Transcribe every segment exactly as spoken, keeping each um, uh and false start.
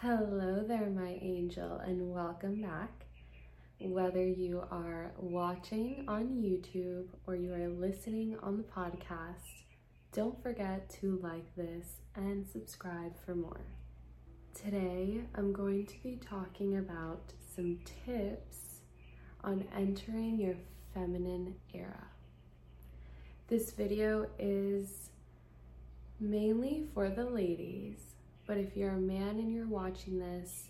Hello there, my angel, and welcome back. Whether you are watching on YouTube or you are listening on the podcast, don't forget to like this and subscribe for more. Today, I'm going to be talking about some tips on entering your feminine era. This video is mainly for the ladies. But if you're a man and you're watching this,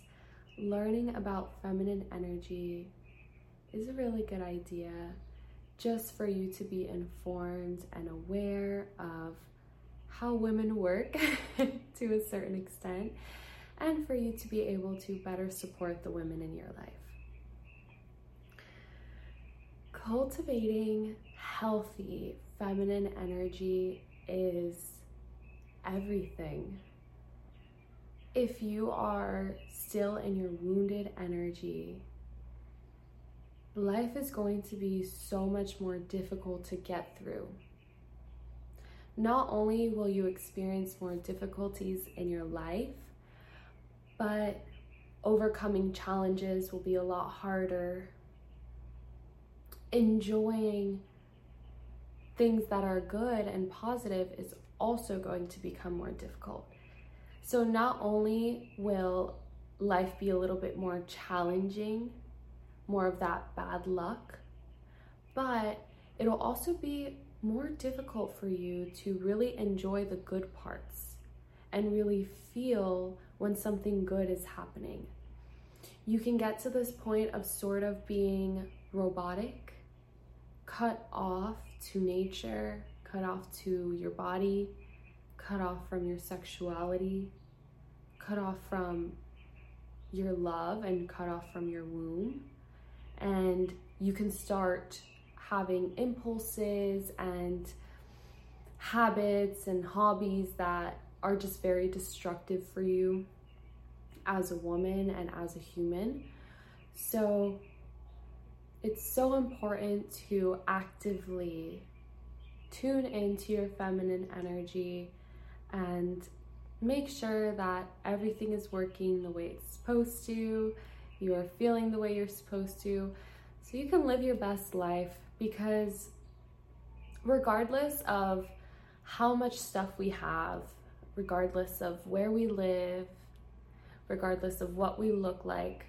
learning about feminine energy is a really good idea just for you to be informed and aware of how women work to a certain extent, and for you to be able to better support the women in your life. Cultivating healthy feminine energy is everything. If you are still in your wounded energy, life is going to be so much more difficult to get through. Not only will you experience more difficulties in your life, but overcoming challenges will be a lot harder. Enjoying things that are good and positive is also going to become more difficult. So not only will life be a little bit more challenging, more of that bad luck, but it'll also be more difficult for you to really enjoy the good parts and really feel when something good is happening. You can get to this point of sort of being robotic, cut off to nature, cut off to your body, cut off from your sexuality, cut off from your love, and cut off from your womb. And you can start having impulses and habits and hobbies that are just very destructive for you as a woman and as a human. So it's so important to actively tune into your feminine energy and make sure that everything is working the way it's supposed to, you are feeling the way you're supposed to, so you can live your best life. Because regardless of how much stuff we have, regardless of where we live, regardless of what we look like,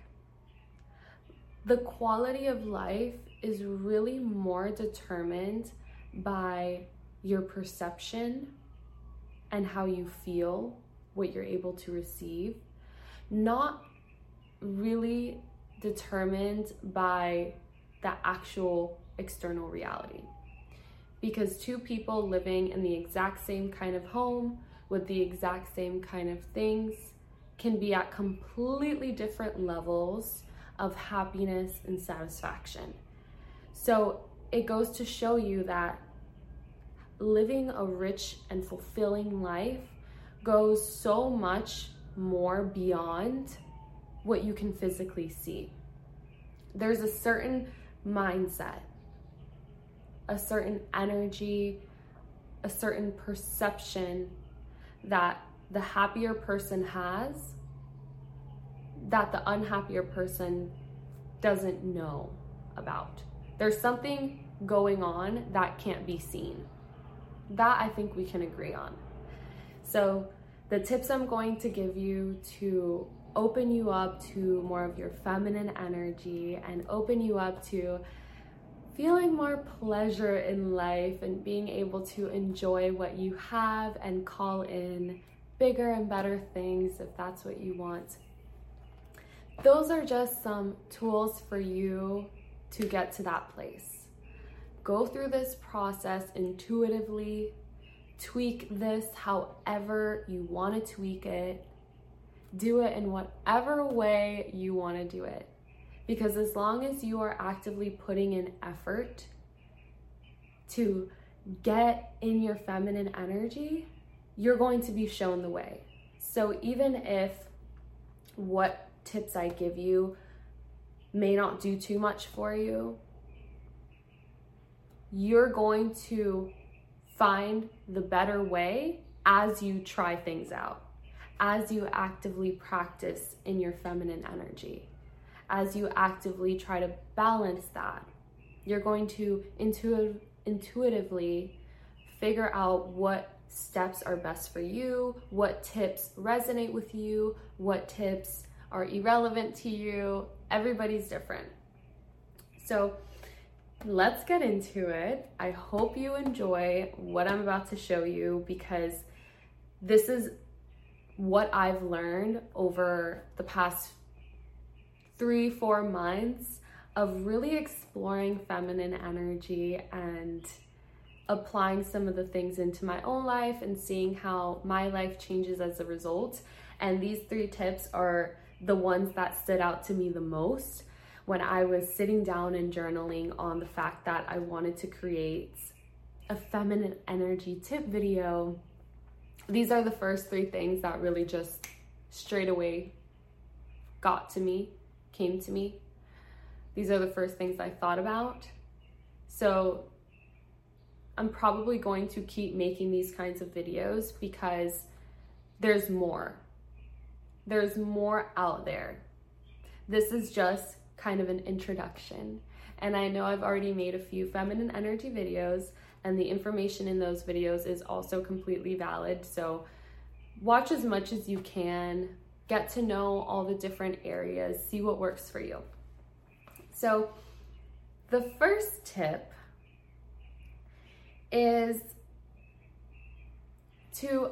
the quality of life is really more determined by your perception and how you feel, what you're able to receive, not really determined by the actual external reality. Because two people living in the exact same kind of home with the exact same kind of things can be at completely different levels of happiness and satisfaction. So it goes to show you that living a rich and fulfilling life goes so much more beyond what you can physically see. There's a certain mindset, a certain energy, a certain perception that the happier person has that the unhappier person doesn't know about. There's something going on that can't be seen. That I think we can agree on. So the tips I'm going to give you to open you up to more of your feminine energy and open you up to feeling more pleasure in life and being able to enjoy what you have and call in bigger and better things if that's what you want. Those are just some tools for you to get to that place. Go through this process intuitively, tweak this however you want to tweak it, do it in whatever way you want to do it. Because as long as you are actively putting in effort to get in your feminine energy, you're going to be shown the way. So even if what tips I give you may not do too much for you, you're going to find the better way as you try things out, as you actively practice in your feminine energy, as you actively try to balance that, you're going to intuitive, intuitively figure out what steps are best for you, what tips resonate with you, what tips are irrelevant to you. Everybody's different. So let's get into it. I hope you enjoy what I'm about to show you, because this is what I've learned over the past three, four months of really exploring feminine energy and applying some of the things into my own life and seeing how my life changes as a result. And these three tips are the ones that stood out to me the most when I was sitting down and journaling on the fact that I wanted to create a feminine energy tip video. These are the first three things that really just straight away got to me, came to me. These are the first things I thought about. So I'm probably going to keep making these kinds of videos because there's more. There's more out there. This is just kind of an introduction. And I know I've already made a few feminine energy videos, and the information in those videos is also completely valid. So watch as much as you can, get to know all the different areas, see what works for you. So the first tip is to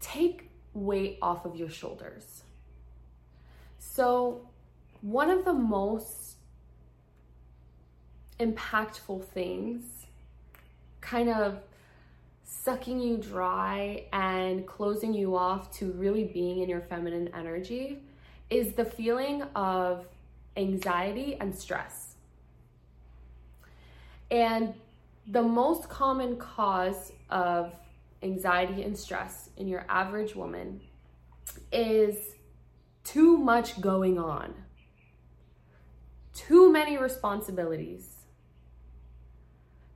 take weight off of your shoulders. So one of the most impactful things, kind of sucking you dry and closing you off to really being in your feminine energy, is the feeling of anxiety and stress. And the most common cause of anxiety and stress in your average woman is too much going on, too many responsibilities,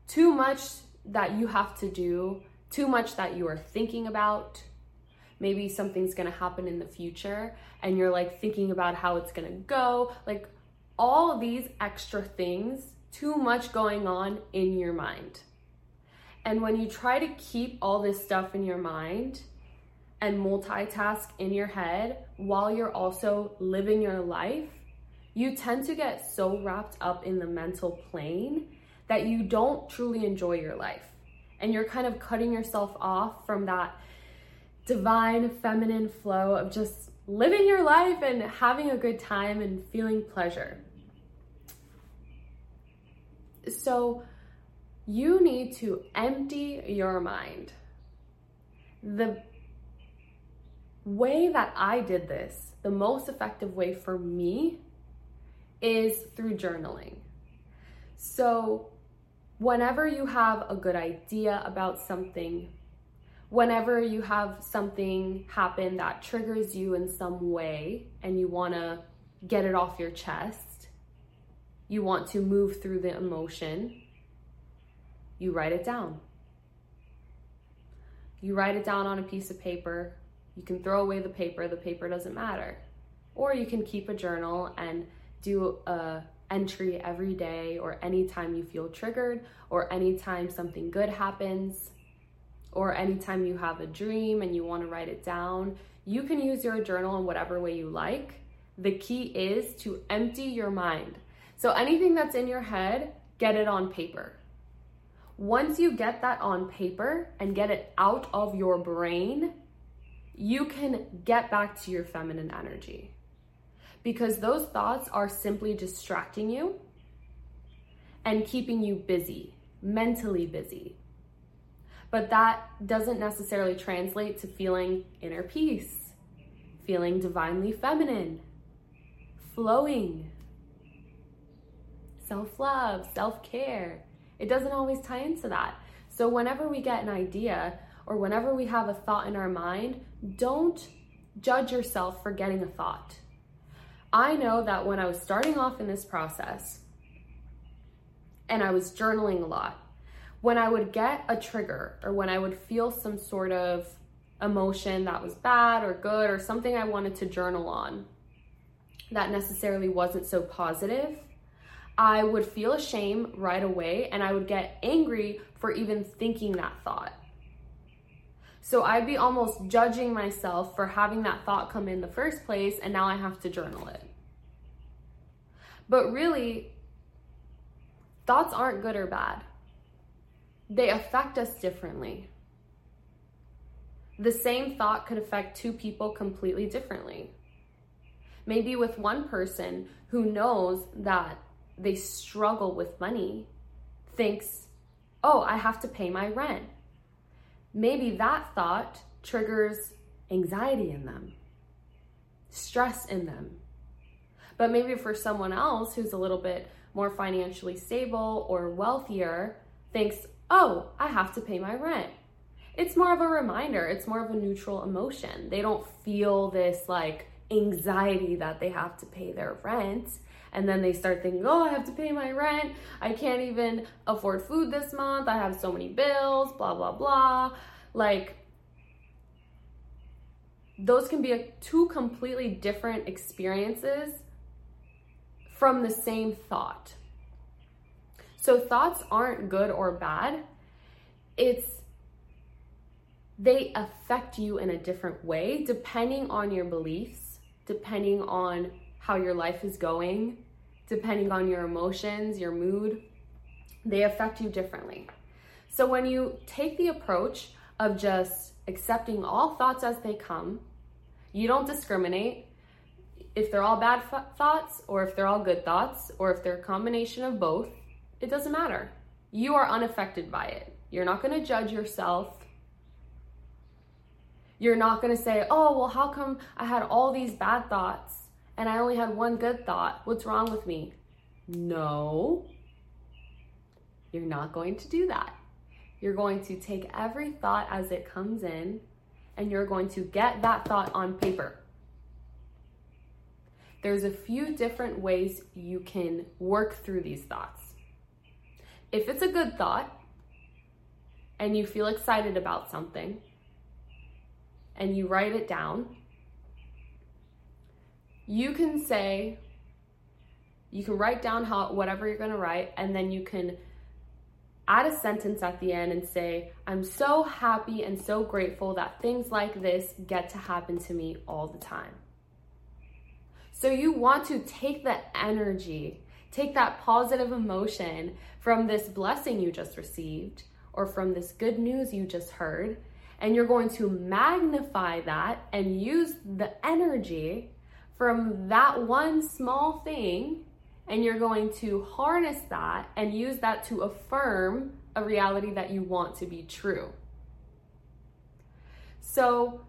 too much that you have to do, too much that you are thinking about. Maybe something's going to happen in the future and you're like thinking about how it's going to go, like all these extra things. Too much going on in your mind. And when you try to keep all this stuff in your mind and multitask in your head while you're also living your life, you tend to get so wrapped up in the mental plane that you don't truly enjoy your life. And you're kind of cutting yourself off from that divine feminine flow of just living your life and having a good time and feeling pleasure. So you need to empty your mind. The way that I did this, the most effective way for me, is through journaling. So whenever you have a good idea about something, whenever you have something happen that triggers you in some way and you want to get it off your chest, you want to move through the emotion, you write it down. You write it down on a piece of paper. You can throw away the paper, the paper doesn't matter. Or you can keep a journal and do a entry every day, or anytime you feel triggered, or anytime something good happens, or anytime you have a dream and you want to write it down. You can use your journal in whatever way you like. The key is to empty your mind. So anything that's in your head, get it on paper. Once you get that on paper and get it out of your brain, you can get back to your feminine energy, because those thoughts are simply distracting you and keeping you busy, mentally busy. But that doesn't necessarily translate to feeling inner peace, feeling divinely feminine, flowing, self-love, self-care. It doesn't always tie into that. So whenever we get an idea or whenever we have a thought in our mind, don't judge yourself for getting a thought. I know that when I was starting off in this process and I was journaling a lot, when I would get a trigger or when I would feel some sort of emotion that was bad or good, or something I wanted to journal on that necessarily wasn't so positive, I would feel ashamed right away, and I would get angry for even thinking that thought. So I'd be almost judging myself for having that thought come in the first place, and now I have to journal it. But really, thoughts aren't good or bad. They affect us differently. The same thought could affect two people completely differently. Maybe with one person who knows that they struggle with money, thinks, oh, I have to pay my rent. Maybe that thought triggers anxiety in them, stress in them. But maybe for someone else who's a little bit more financially stable or wealthier, thinks, oh, I have to pay my rent. It's more of a reminder. It's more of a neutral emotion. They don't feel this like anxiety that they have to pay their rent. And then they start thinking, oh, I have to pay my rent. I can't even afford food this month. I have so many bills, blah, blah, blah. Like, those can be a, two completely different experiences from the same thought. So thoughts aren't good or bad. It's, they affect you in a different way, depending on your beliefs, depending on how your life is going, depending on your emotions, your mood. They affect you differently. So when you take the approach of just accepting all thoughts as they come, you don't discriminate if they're all bad f- thoughts or if they're all good thoughts or if they're a combination of both, it doesn't matter. You are unaffected by it. You're not going to judge yourself. You're not going to say, oh, well, how come I had all these bad thoughts and I only had one good thought? What's wrong with me? No, you're not going to do that. You're going to take every thought as it comes in, and you're going to get that thought on paper. There's a few different ways you can work through these thoughts. If it's a good thought and you feel excited about something and you write it down, you can say, you can write down how whatever you're going to write, and then you can add a sentence at the end and say, I'm so happy and so grateful that things like this get to happen to me all the time. So you want to take the energy, take that positive emotion from this blessing you just received or from this good news you just heard, and you're going to magnify that and use the energy from that one small thing, and you're going to harness that and use that to affirm a reality that you want to be true. So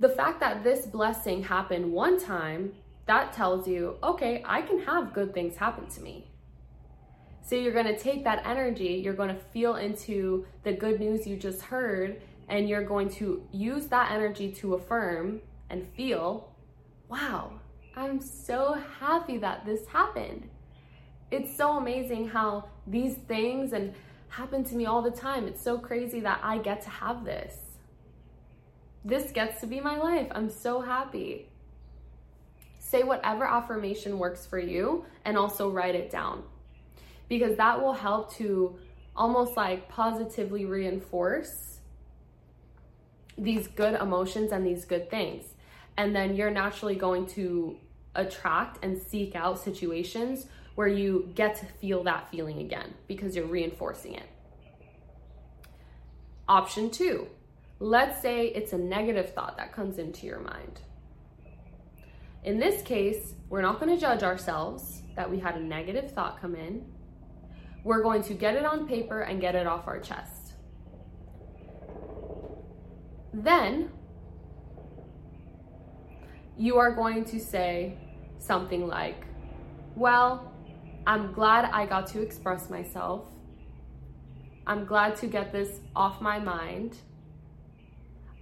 the fact that this blessing happened one time, that tells you, okay, I can have good things happen to me. So you're going to take that energy, you're going to feel into the good news you just heard, and you're going to use that energy to affirm and feel, wow, I'm so happy that this happened. It's so amazing how these things and happen to me all the time. It's so crazy that I get to have this. This gets to be my life. I'm so happy. Say whatever affirmation works for you, and also write it down, because that will help to almost like positively reinforce these good emotions and these good things. And then you're naturally going to attract and seek out situations where you get to feel that feeling again, because you're reinforcing it. Option two, let's say it's a negative thought that comes into your mind. In this case, we're not going to judge ourselves that we had a negative thought come in. We're going to get it on paper and get it off our chest. Then you are going to say something like, well, I'm glad I got to express myself. I'm glad to get this off my mind.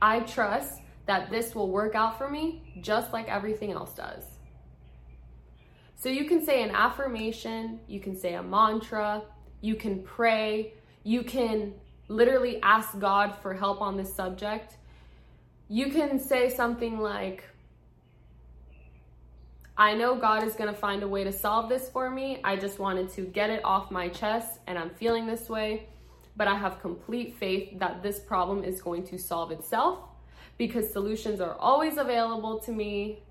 I trust that this will work out for me just like everything else does. So you can say an affirmation, you can say a mantra, you can pray, you can literally ask God for help on this subject. you can say something like, I know God is going to find a way to solve this for me. I just wanted to get it off my chest and I'm feeling this way, but I have complete faith that this problem is going to solve itself because solutions are always available to me.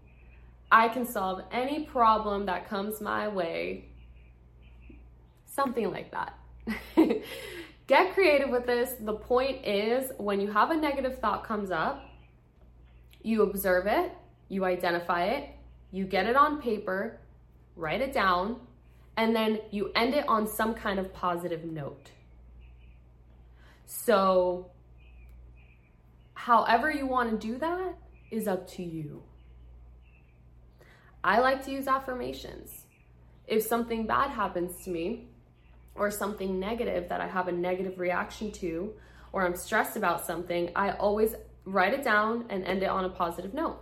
I can solve any problem that comes my way. Something like that. Get creative with this. The point is, when you have a negative thought comes up, you observe it, you identify it, you get it on paper, write it down, and then you end it on some kind of positive note. So, however you want to do that is up to you. I like to use affirmations. If something bad happens to me, or something negative that I have a negative reaction to, or I'm stressed about something, I always write it down and end it on a positive note.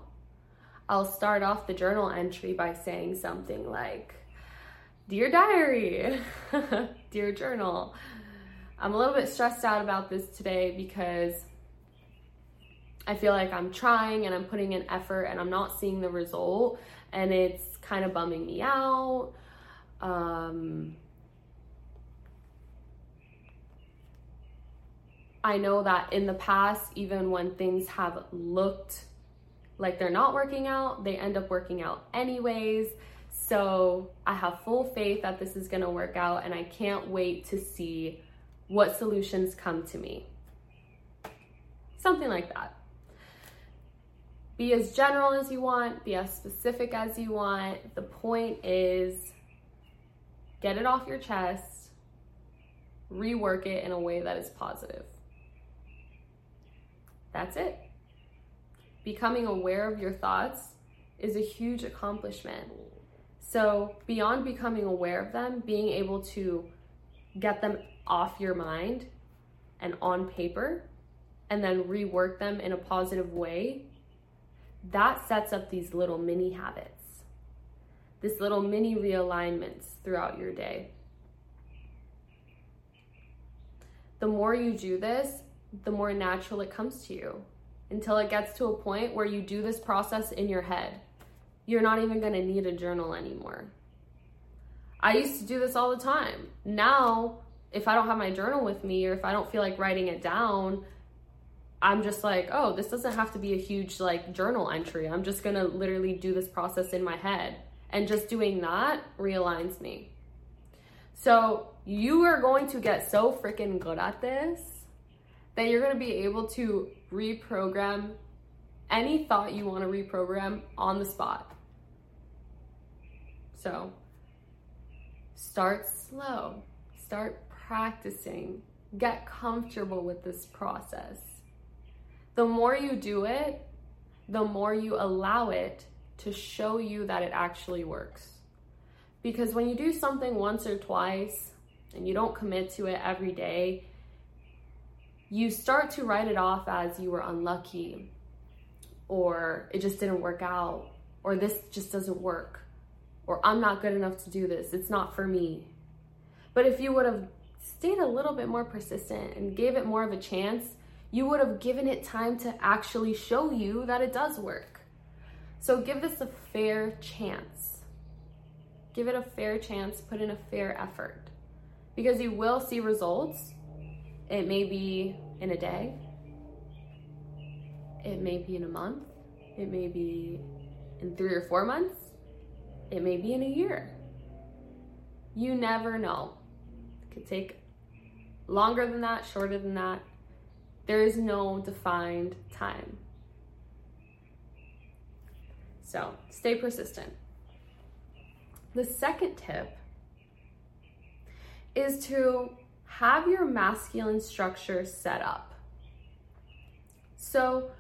I'll start off the journal entry by saying something like, Dear diary, dear journal, I'm a little bit stressed out about this today because I feel like I'm trying and I'm putting in effort and I'm not seeing the result and it's kind of bumming me out. Um, I know that in the past, even when things have looked like they're not working out, they end up working out anyways. So I have full faith that this is going to work out and I can't wait to see what solutions come to me. Something like that. Be as general as you want, be as specific as you want. The point is, get it off your chest, rework it in a way that is positive. That's it. Becoming aware of your thoughts is a huge accomplishment. So beyond becoming aware of them, being able to get them off your mind and on paper and then rework them in a positive way, that sets up these little mini habits, this little mini realignments throughout your day. The more you do this, the more natural it comes to you, until it gets to a point where you do this process in your head. You're not even going to need a journal anymore. I used to do this all the time. Now, if I don't have my journal with me or if I don't feel like writing it down, I'm just like, oh, this doesn't have to be a huge like journal entry. I'm just going to literally do this process in my head. And just doing that realigns me. So you are going to get so freaking good at this that you're going to be able to reprogram any thought you want to reprogram on the spot. So start slow, start practicing, get comfortable with this process. The more you do it, the more you allow it to show you that it actually works. Because when you do something once or twice and you don't commit to it every day, you start to write it off as you were unlucky, or it just didn't work out, or this just doesn't work, or I'm not good enough to do this, it's not for me. But if you would have stayed a little bit more persistent and gave it more of a chance, you would have given it time to actually show you that it does work. So give this a fair chance. Give it a fair chance, put in a fair effort, because you will see results. It may be in a day, it may be in a month, it may be in three or four months, it may be in a year. You never know. It could take longer than that, shorter than that. There is no defined time. So stay persistent. The second tip is to have your masculine structure set up. So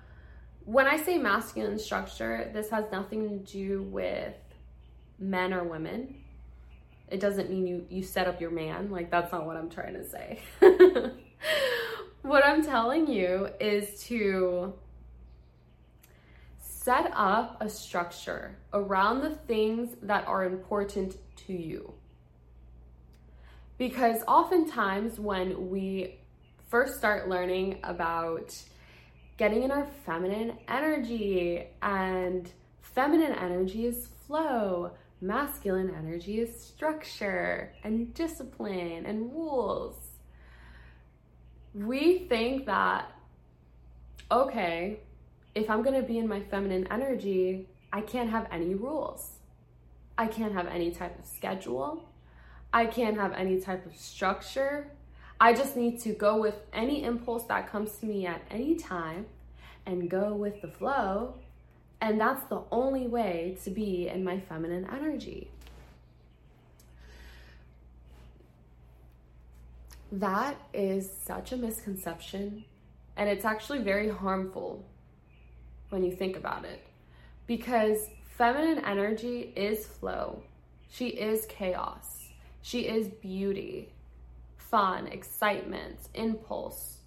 when I say masculine structure, this has nothing to do with men or women. It doesn't mean you, you set up your man. Like, that's not what I'm trying to say. What I'm telling you is to set up a structure around the things that are important to you. Because oftentimes when we first start learning about getting in our feminine energy, and feminine energy is flow, masculine energy is structure and discipline and rules. We think that, okay, if I'm gonna be in my feminine energy, I can't have any rules. I can't have any type of schedule. I can't have any type of structure. I just need to go with any impulse that comes to me at any time and go with the flow. And that's the only way to be in my feminine energy. That is such a misconception, and it's actually very harmful when you think about it, because feminine energy is flow. She is chaos. She is beauty, fun, excitement, impulse,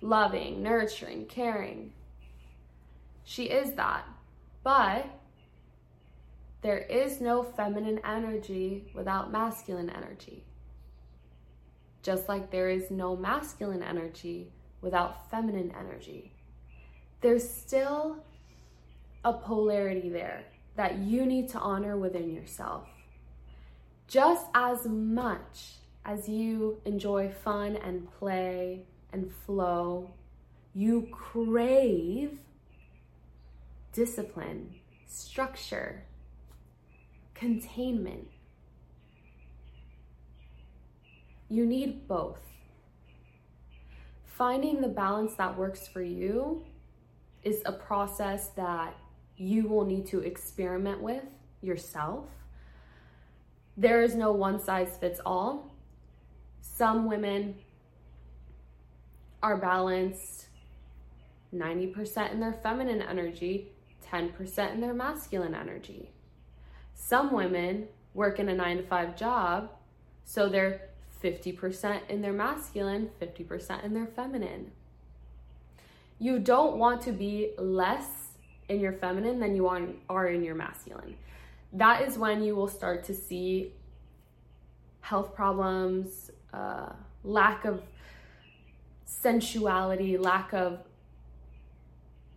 loving, nurturing, caring. She is that, but there is no feminine energy without masculine energy. Just like there is no masculine energy without feminine energy. There's still a polarity there that you need to honor within yourself. Just as much as you enjoy fun and play and flow, you crave discipline, structure, containment. You need both. Finding the balance that works for you is a process that you will need to experiment with yourself. There is no one size fits all. Some women are balanced ninety percent in their feminine energy, ten percent in their masculine energy. Some women work in a nine to five job, so they're fifty percent in their masculine, fifty percent in their feminine. You don't want to be less in your feminine than you are in your masculine. That is when you will start to see health problems, uh, lack of sensuality, lack of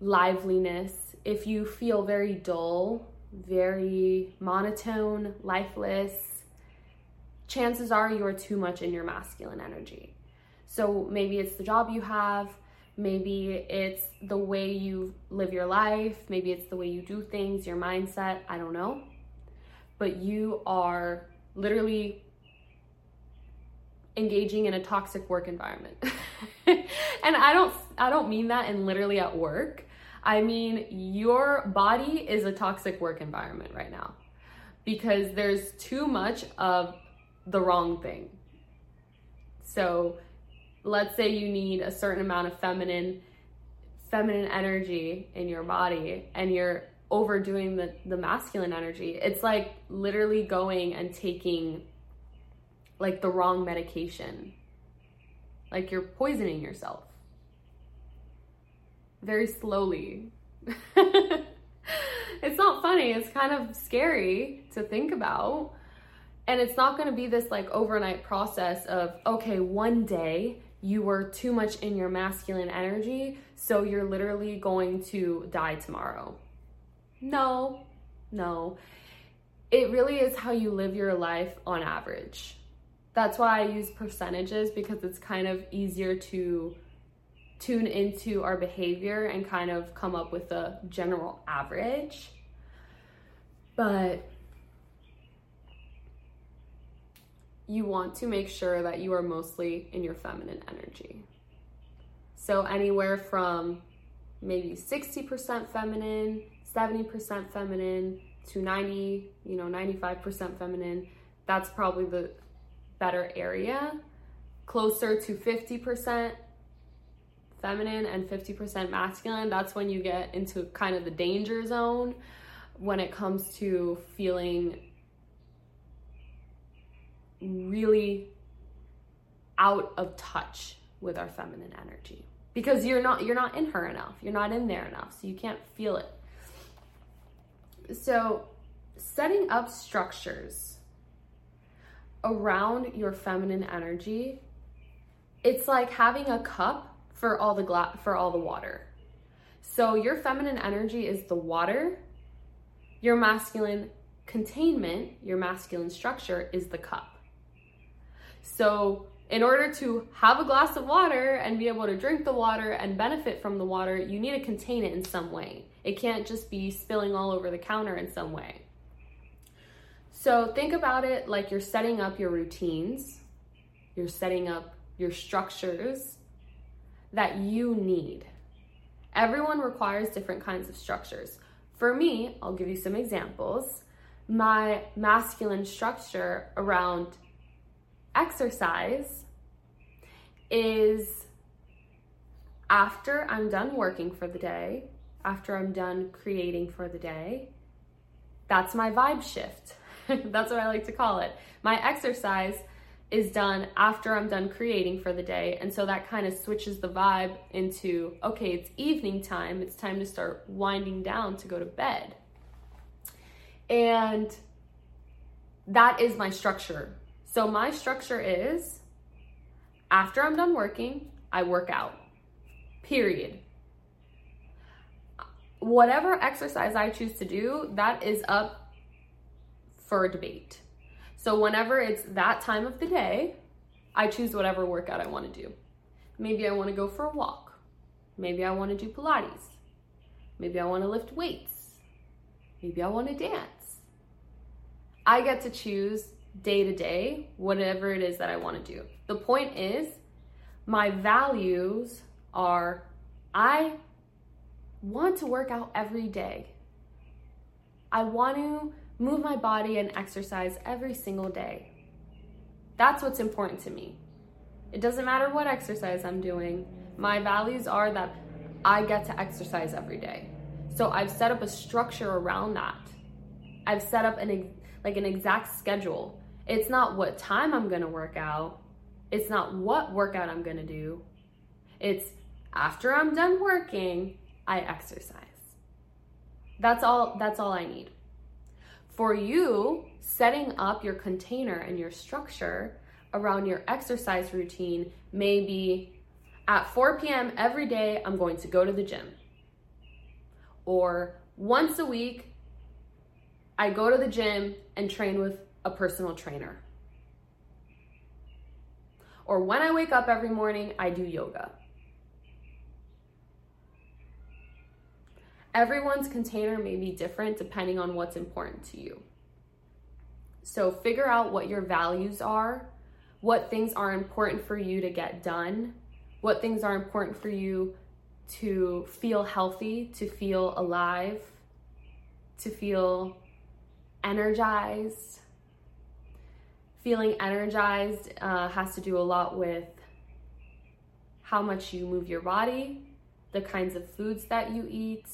liveliness. If you feel very dull, very monotone, lifeless, chances are you are too much in your masculine energy. So maybe it's the job you have, maybe it's the way you live your life, maybe it's the way you do things, your mindset, I don't know. But you are literally engaging in a toxic work environment. And I don't I don't mean that in literally at work. I mean, your body is a toxic work environment right now because there's too much of the wrong thing. So let's say you need a certain amount of feminine feminine energy in your body and you're overdoing the, the masculine energy. It's like literally going and taking like the wrong medication. Like you're poisoning yourself. Very slowly. It's not funny. It's kind of scary to think about. And it's not going to be this like overnight process of, okay, one day you were too much in your masculine energy, so you're literally going to die tomorrow. No, no. It really is how you live your life on average. That's why I use percentages, because it's kind of easier to tune into our behavior and kind of come up with a general average. But you want to make sure that you are mostly in your feminine energy. So anywhere from maybe sixty percent feminine, seventy percent feminine to ninety, you know, ninety-five percent feminine. That's probably the better area. Closer to fifty percent feminine and fifty percent masculine, that's when you get into kind of the danger zone when it comes to feeling really out of touch with our feminine energy, because you're not you're not in her enough, you're not in there enough, so you can't feel it. So setting up structures around your feminine energy, it's like having a cup for all the gla- for all the water. So your feminine energy is the water. Your masculine containment, your masculine structure is the cup. So in order to have a glass of water and be able to drink the water and benefit from the water, you need to contain it in some way. It can't just be spilling all over the counter in some way. So think about it like you're setting up your routines, you're setting up your structures that you need. Everyone requires different kinds of structures. For me, I'll give you some examples. My masculine structure around exercise is after I'm done working for the day, after I'm done creating for the day, that's my vibe shift. That's what I like to call it. My exercise is done after I'm done creating for the day. And so that kind of switches the vibe into, okay, it's evening time. It's time to start winding down to go to bed. And that is my structure. So my structure is after I'm done working, I work out, period. Whatever exercise I choose to do, that is up for debate. So whenever it's that time of the day, I choose whatever workout I want to do. Maybe I want to go for a walk. Maybe I want to do Pilates. Maybe I want to lift weights. Maybe I want to dance. I get to choose day to day, whatever it is that I want to do. The point is, my values are, I want to work out every day. I want to move my body and exercise every single day. That's what's important to me. It doesn't matter what exercise I'm doing. My values are that I get to exercise every day. So I've set up a structure around that. I've set up an like an exact schedule. It's not what time I'm gonna work out. It's not what workout I'm gonna do. It's after I'm done working, I exercise. That's all, that's all I need. For you, setting up your container and your structure around your exercise routine may be at four p.m. every day, I'm going to go to the gym. Or once a week, I go to the gym and train with a personal trainer. Or when I wake up every morning, I do yoga. Everyone's container may be different depending on what's important to you. So figure out what your values are, what things are important for you to get done, what things are important for you to feel healthy, to feel alive, to feel energized. Feeling energized uh, has to do a lot with how much you move your body, the kinds of foods that you eat,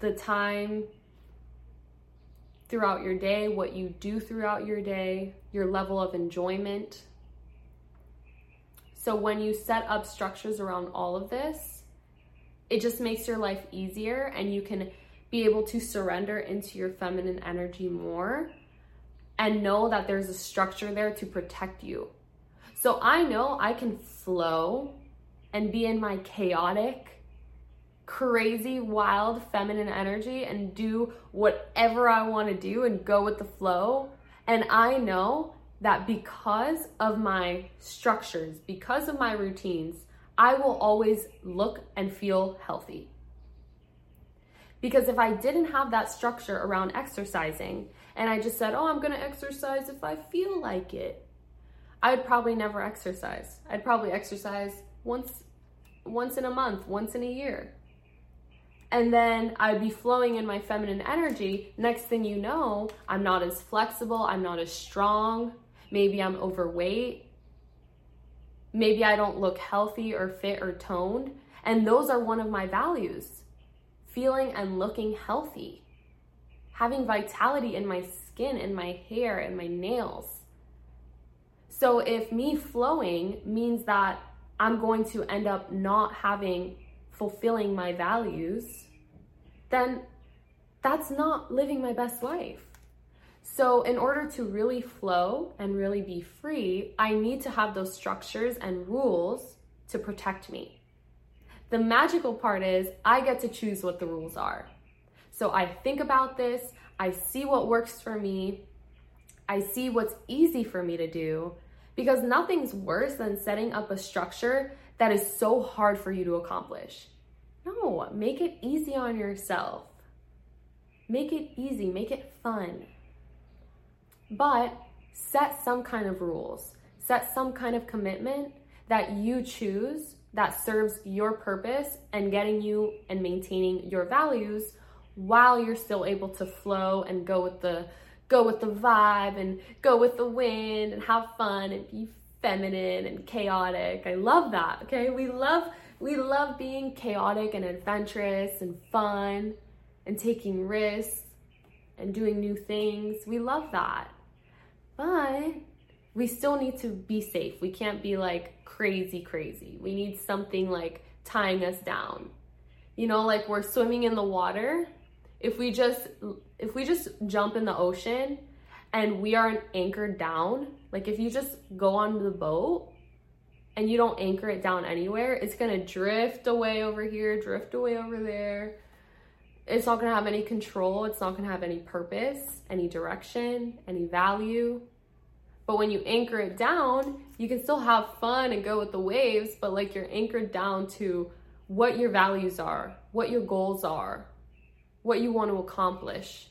the time throughout your day, what you do throughout your day, your level of enjoyment. So when you set up structures around all of this, it just makes your life easier and you can be able to surrender into your feminine energy more and know that there's a structure there to protect you. So I know I can flow and be in my chaotic, crazy, wild feminine energy and do whatever I want to do and go with the flow. And I know that because of my structures, because of my routines, I will always look and feel healthy. Because if I didn't have that structure around exercising and I just said, oh, I'm going to exercise if I feel like it, I'd probably never exercise. I'd probably exercise once once in a month, once in a year. And then I'd be flowing in my feminine energy. Next thing you know, I'm not as flexible. I'm not as strong. Maybe I'm overweight. Maybe I don't look healthy or fit or toned. And those are one of my values. Feeling and looking healthy. Having vitality in my skin, in my hair, in my nails. So if me flowing means that I'm going to end up not having fulfilling my values, then that's not living my best life. So in order to really flow and really be free, I need to have those structures and rules to protect me. The magical part is I get to choose what the rules are. So I think about this, I see what works for me, I see what's easy for me to do, because nothing's worse than setting up a structure that is so hard for you to accomplish. No, make it easy on yourself. Make it easy, make it fun. But set some kind of rules, set some kind of commitment that you choose that serves your purpose and getting you and maintaining your values while you're still able to flow and go with the go with the vibe and go with the wind and have fun and be feminine and chaotic. I love that, okay? We love we love being chaotic and adventurous and fun and taking risks and doing new things. We love that. But we still need to be safe. We can't be like crazy, crazy. We need something like tying us down. You know, like we're swimming in the water. If we just if we just jump in the ocean and we aren't anchored down, like if you just go on the boat and you don't anchor it down anywhere, it's gonna drift away over here, drift away over there. It's not gonna have any control. It's not gonna have any purpose, any direction, any value. But when you anchor it down, you can still have fun and go with the waves, but like you're anchored down to what your values are, what your goals are, what you want to accomplish,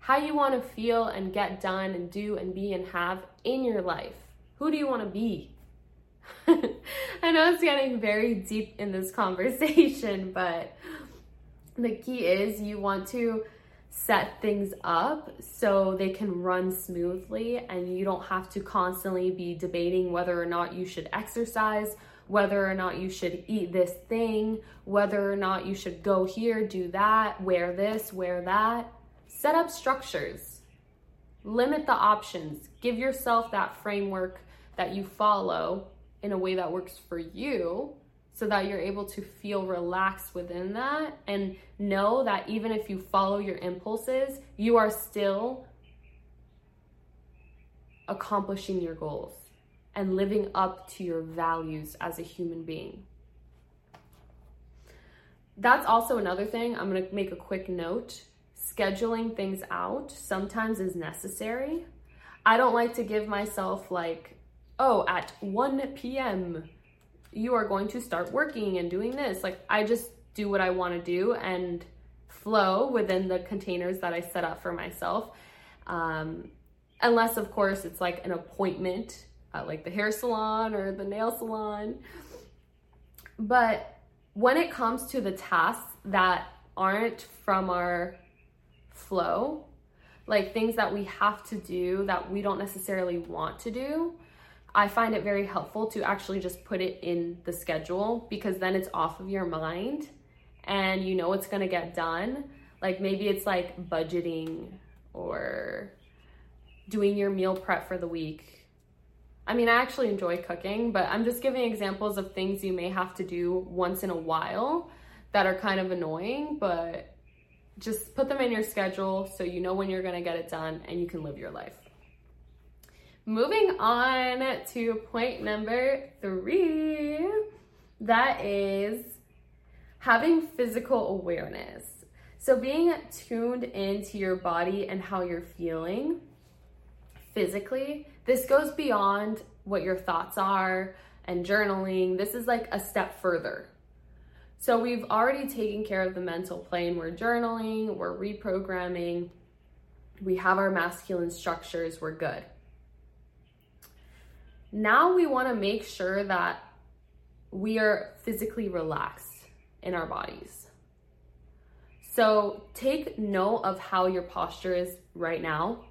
how you want to feel and get done and do and be and have in your life. Who do you want to be? I know it's getting very deep in this conversation, but the key is you want to set things up so they can run smoothly and you don't have to constantly be debating whether or not you should exercise, whether or not you should eat this thing, whether or not you should go here, do that, wear this, wear that. Set up structures. Limit the options. Give yourself that framework that you follow in a way that works for you, so that you're able to feel relaxed within that and know that even if you follow your impulses, you are still accomplishing your goals and living up to your values as a human being. That's also another thing. I'm gonna make a quick note. Scheduling things out sometimes is necessary. I don't like to give myself like, oh, at one p.m. you are going to start working and doing this. Like, I just do what I want to do and flow within the containers that I set up for myself. Um, unless, of course, it's like an appointment at like the hair salon or the nail salon. But when it comes to the tasks that aren't from our flow, like things that we have to do that we don't necessarily want to do, I find it very helpful to actually just put it in the schedule, because then it's off of your mind and you know it's going to get done. Like maybe it's like budgeting or doing your meal prep for the week. I mean, I actually enjoy cooking, but I'm just giving examples of things you may have to do once in a while that are kind of annoying, but just put them in your schedule so you know when you're going to get it done and you can live your life. Moving on to point number three, that is having physical awareness. So being tuned into your body and how you're feeling physically. This goes beyond what your thoughts are and journaling. This is like a step further. So we've already taken care of the mental plane. We're journaling, we're reprogramming, we have our masculine structures, we're good. Now we want to make sure that we are physically relaxed in our bodies. So take note of how your posture is right now.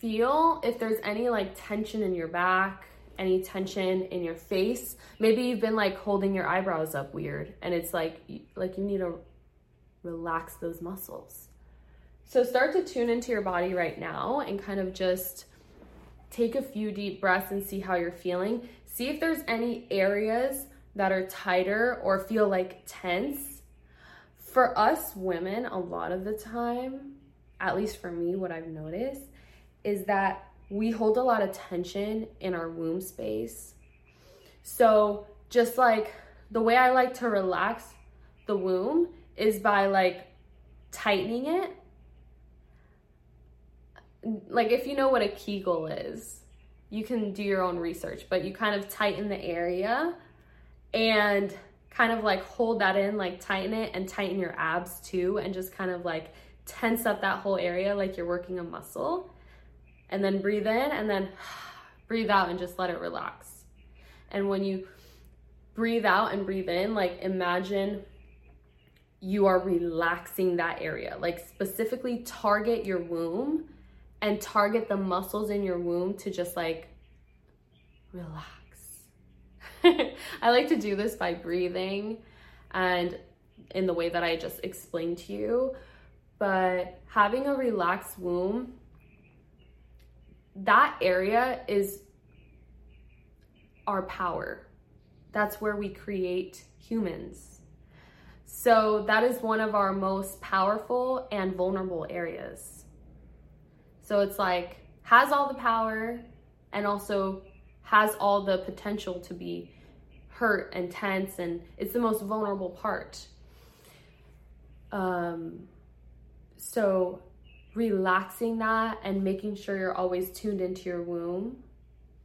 Feel if there's any like tension in your back, any tension in your face. Maybe you've been like holding your eyebrows up weird and it's like, like you need to relax those muscles. So start to tune into your body right now and kind of just take a few deep breaths and see how you're feeling. See if there's any areas that are tighter or feel like tense. For us women, a lot of the time, at least for me, what I've noticed is that we hold a lot of tension in our womb space. So just like the way I like to relax the womb is by like tightening it. Like if you know what a Kegel is, you can do your own research, but you kind of tighten the area and kind of like hold that in, like tighten it and tighten your abs too, and just kind of like tense up that whole area like you're working a muscle, and then breathe in and then breathe out and just let it relax. And when you breathe out and breathe in, like imagine you are relaxing that area, like specifically target your womb and target the muscles in your womb to just like relax. I like to do this by breathing and in the way that I just explained to you, but having a relaxed womb, that area is our power. That's where we create humans. So that is one of our most powerful and vulnerable areas. So it's like has all the power and also has all the potential to be hurt and tense, and it's the most vulnerable part. Um, so relaxing that and making sure you're always tuned into your womb,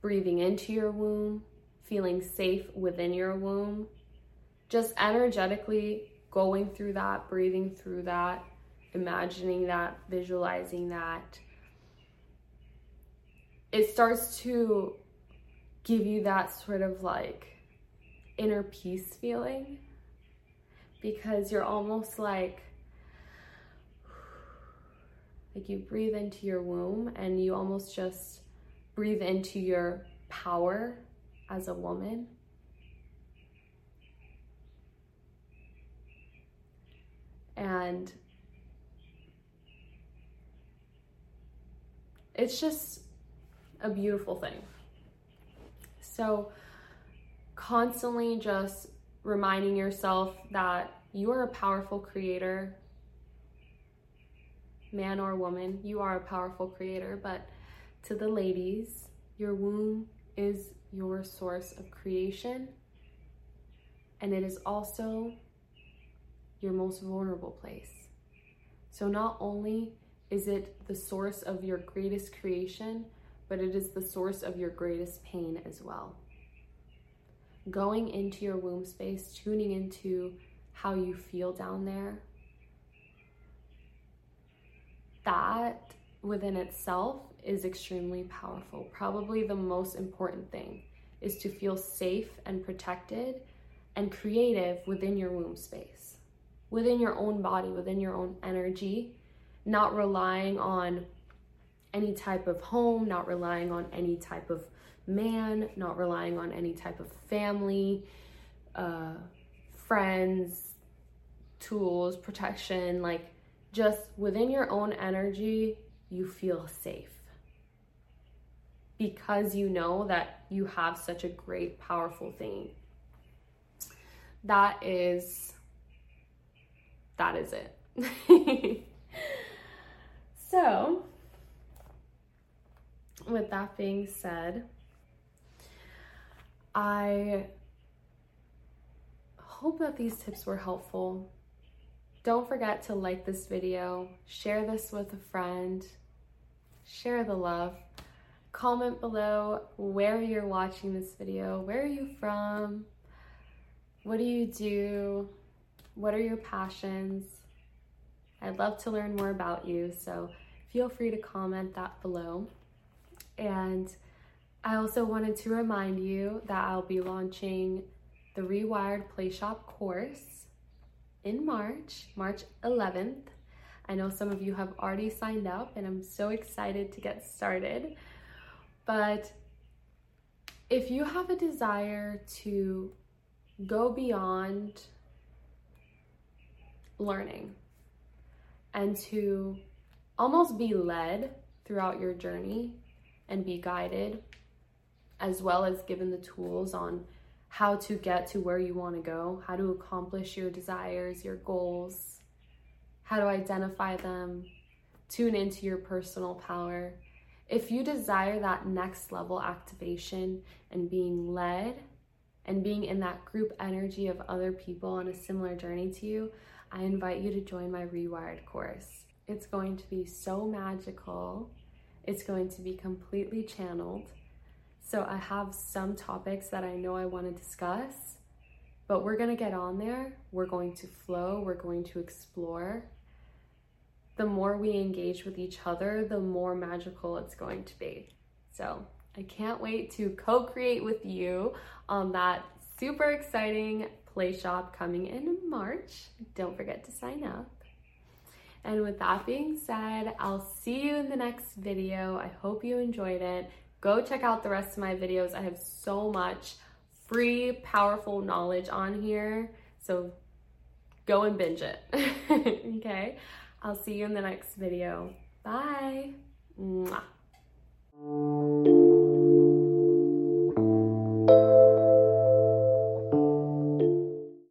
breathing into your womb, feeling safe within your womb, just energetically going through that, breathing through that, imagining that, visualizing that. It starts to give you that sort of like inner peace feeling, because you're almost like like you breathe into your womb and you almost just breathe into your power as a woman. And it's just a beautiful thing. So constantly just reminding yourself that you are a powerful creator, man or woman, you are a powerful creator. But to the ladies, your womb is your source of creation, and it is also your most vulnerable place. So not only is it the source of your greatest creation, but it is the source of your greatest pain as well. Going into your womb space, tuning into how you feel down there, that within itself is extremely powerful. Probably the most important thing is to feel safe and protected and creative within your womb space, within your own body, within your own energy, not relying on any type of home, not relying on any type of man, not relying on any type of family, uh, friends, tools, protection. Like just within your own energy, you feel safe because you know that you have such a great, powerful thing. That is, that is it. So, with that being said, I hope that these tips were helpful. Don't forget to like this video, share this with a friend, share the love. Comment below where you're watching this video. Where are you from? What do you do? What are your passions? I'd love to learn more about you, so feel free to comment that below. And I also wanted to remind you that I'll be launching the Rewired Playshop course in March, March eleventh. I know some of you have already signed up, and I'm so excited to get started. But if you have a desire to go beyond learning and to almost be led throughout your journey, and be guided, as well as given the tools on how to get to where you want to go, how to accomplish your desires, your goals, how to identify them, tune into your personal power. If you desire that next level activation and being led and being in that group energy of other people on a similar journey to you, I invite you to join my Rewired course. It's going to be so magical. It's going to be completely channeled. So I have some topics that I know I want to discuss, but we're going to get on there. We're going to flow. We're going to explore. The more we engage with each other, the more magical it's going to be. So I can't wait to co-create with you on that super exciting play shop coming in March. Don't forget to sign up. And with that being said, I'll see you in the next video. I hope you enjoyed it. Go check out the rest of my videos. I have so much free, powerful knowledge on here. So go and binge it. Okay? I'll see you in the next video. Bye. Mwah.